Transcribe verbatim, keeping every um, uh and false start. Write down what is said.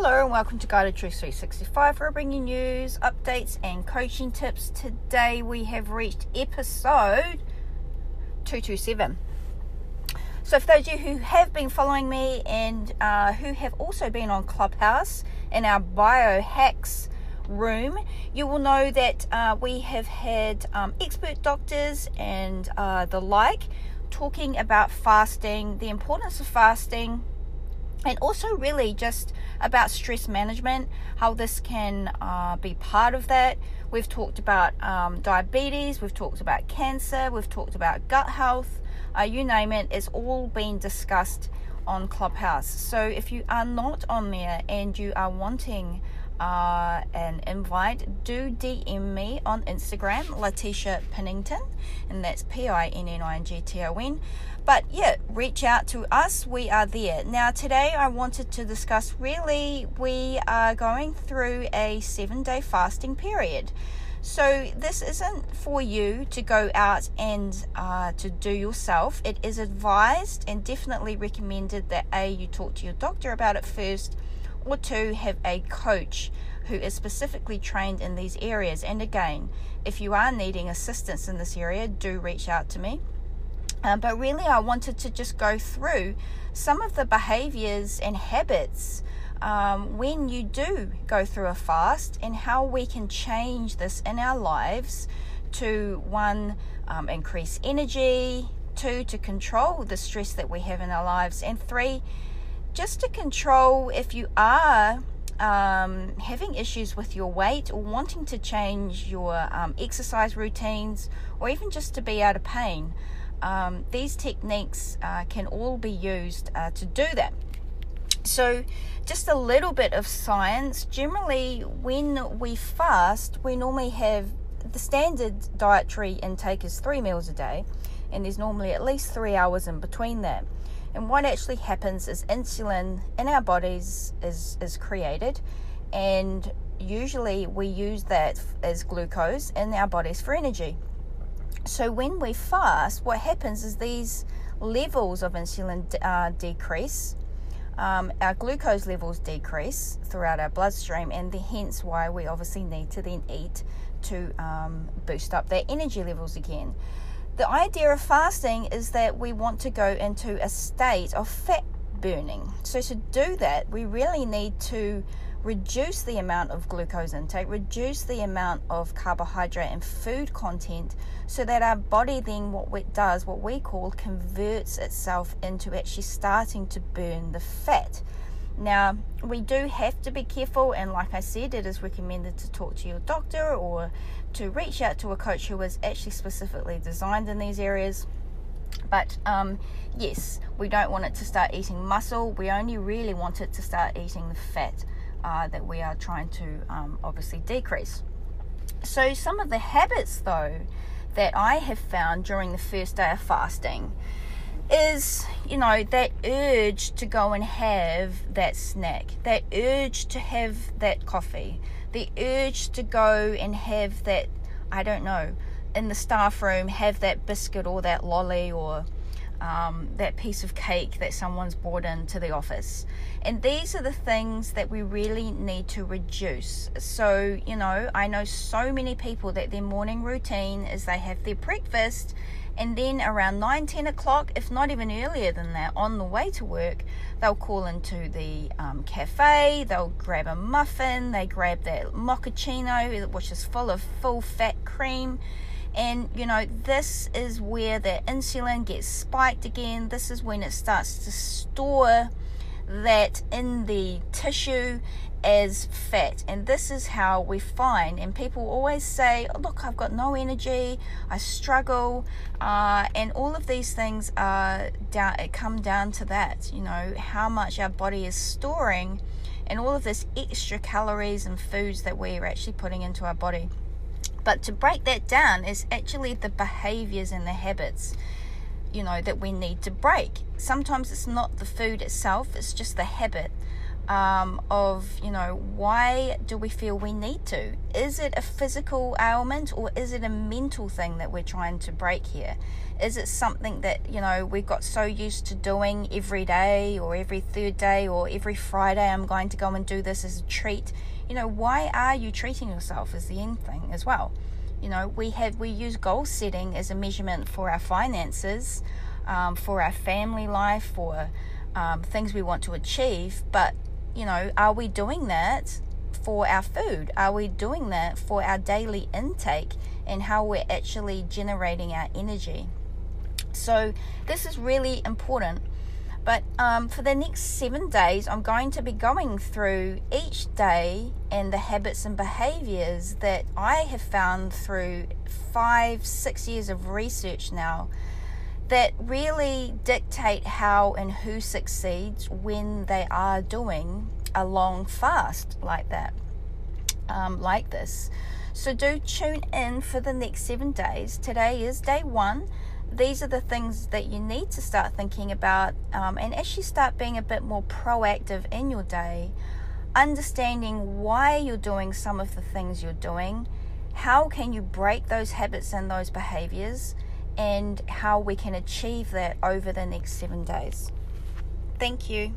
Hello and welcome to Guided Truth three sixty-five, where I bring you news, updates and coaching tips. Today we have reached episode two twenty-seven. So for those of you who have been following me and uh, who have also been on Clubhouse in our biohacks room, you will know that uh, we have had um, expert doctors and uh, the like talking about fasting, the importance of fasting, and also really just about stress management, how this can uh, be part of that. We've talked about um, diabetes, we've talked about cancer, we've talked about gut health, uh, you name it, it's all been discussed on Clubhouse. So if you are not on there and you are wanting uh, an invite, do D M me on Instagram, Latisha Pinnington, and that's P I N N I N G T O N. But yeah, reach out to us, we are there. Now today I wanted to discuss, really we are going through a seven day fasting period. So this isn't for you to go out and uh, to do yourself. It is advised and definitely recommended that A, you talk to your doctor about it first, or to have a coach who is specifically trained in these areas. And again, if you are needing assistance in this area, do reach out to me. Um, but really, I wanted to just go through some of the behaviors and habits um, when you do go through a fast, and how we can change this in our lives to, one, um, increase energy, two, to control the stress that we have in our lives, and three, just to control if you are um, having issues with your weight or wanting to change your um, exercise routines, or even just to be out of pain. Um, these techniques uh, can all be used uh, to do that. So just a little bit of science. Generally, when we fast, we normally have the standard dietary intake is three meals a day, and there's normally at least three hours in between that. And what actually happens is insulin in our bodies is, is created, and usually we use that as glucose in our bodies for energy. So when we fast, what happens is these levels of insulin uh, decrease, um, our glucose levels decrease throughout our bloodstream, and the, hence why we obviously need to then eat to um, boost up their energy levels again. The idea of fasting is that we want to go into a state of fat burning. So to do that, we really need to reduce the amount of glucose intake, reduce the amount of carbohydrate and food content, so that our body then what it does, what we call, converts itself into actually starting to burn the fat. Now, we do have to be careful, and like I said, it is recommended to talk to your doctor or to reach out to a coach who is actually specifically designed in these areas. But um, yes, we don't want it to start eating muscle. We only really want it to start eating the fat uh, that we are trying to um, obviously decrease. So some of the habits, though, that I have found during the first day of fasting is, you know, that urge to go and have that snack, that urge to have that coffee, the urge to go and have that, I don't know, in the staff room, have that biscuit or that lolly or um, that piece of cake that someone's brought into the office. And these are the things that we really need to reduce. So, you know, I know so many people that their morning routine is they have their breakfast, and then around nine, ten o'clock, if not even earlier than that, on the way to work, they'll call into the um, cafe, they'll grab a muffin, they grab that mochaccino, which is full of full fat cream. And, you know, this is where the insulin gets spiked again. This is when it starts to store that in the tissue as fat, and this is how we find, and people always say, oh, look, I've got no energy, I struggle, uh, and all of these things are down, it come down to that, you know, how much our body is storing, and all of this extra calories and foods that we're actually putting into our body. But to break that down is actually the behaviors and the habits, you know, that we need to break. Sometimes it's not the food itself, it's just the habit um, of, you know, why do we feel we need to? Is it a physical ailment, or is it a mental thing that we're trying to break here? Is it something that, you know, we got so used to doing every day, or every third day, or every Friday I'm going to go and do this as a treat? You know, why are you treating yourself is the end thing as well. You know, we have we use goal setting as a measurement for our finances, um, for our family life, for um, things we want to achieve. But, you know, are we doing that for our food? Are we doing that for our daily intake and how we're actually generating our energy? So this is really important. But um, for the next seven days, I'm going to be going through each day and the habits and behaviors that I have found through five, six years of research now that really dictate how and who succeeds when they are doing a long fast like that, um, like this. So do tune in for the next seven days. Today is day one. These are the things that you need to start thinking about, um, and actually start being a bit more proactive in your day, understanding why you're doing some of the things you're doing, how can you break those habits and those behaviors, and how we can achieve that over the next seven days. Thank you.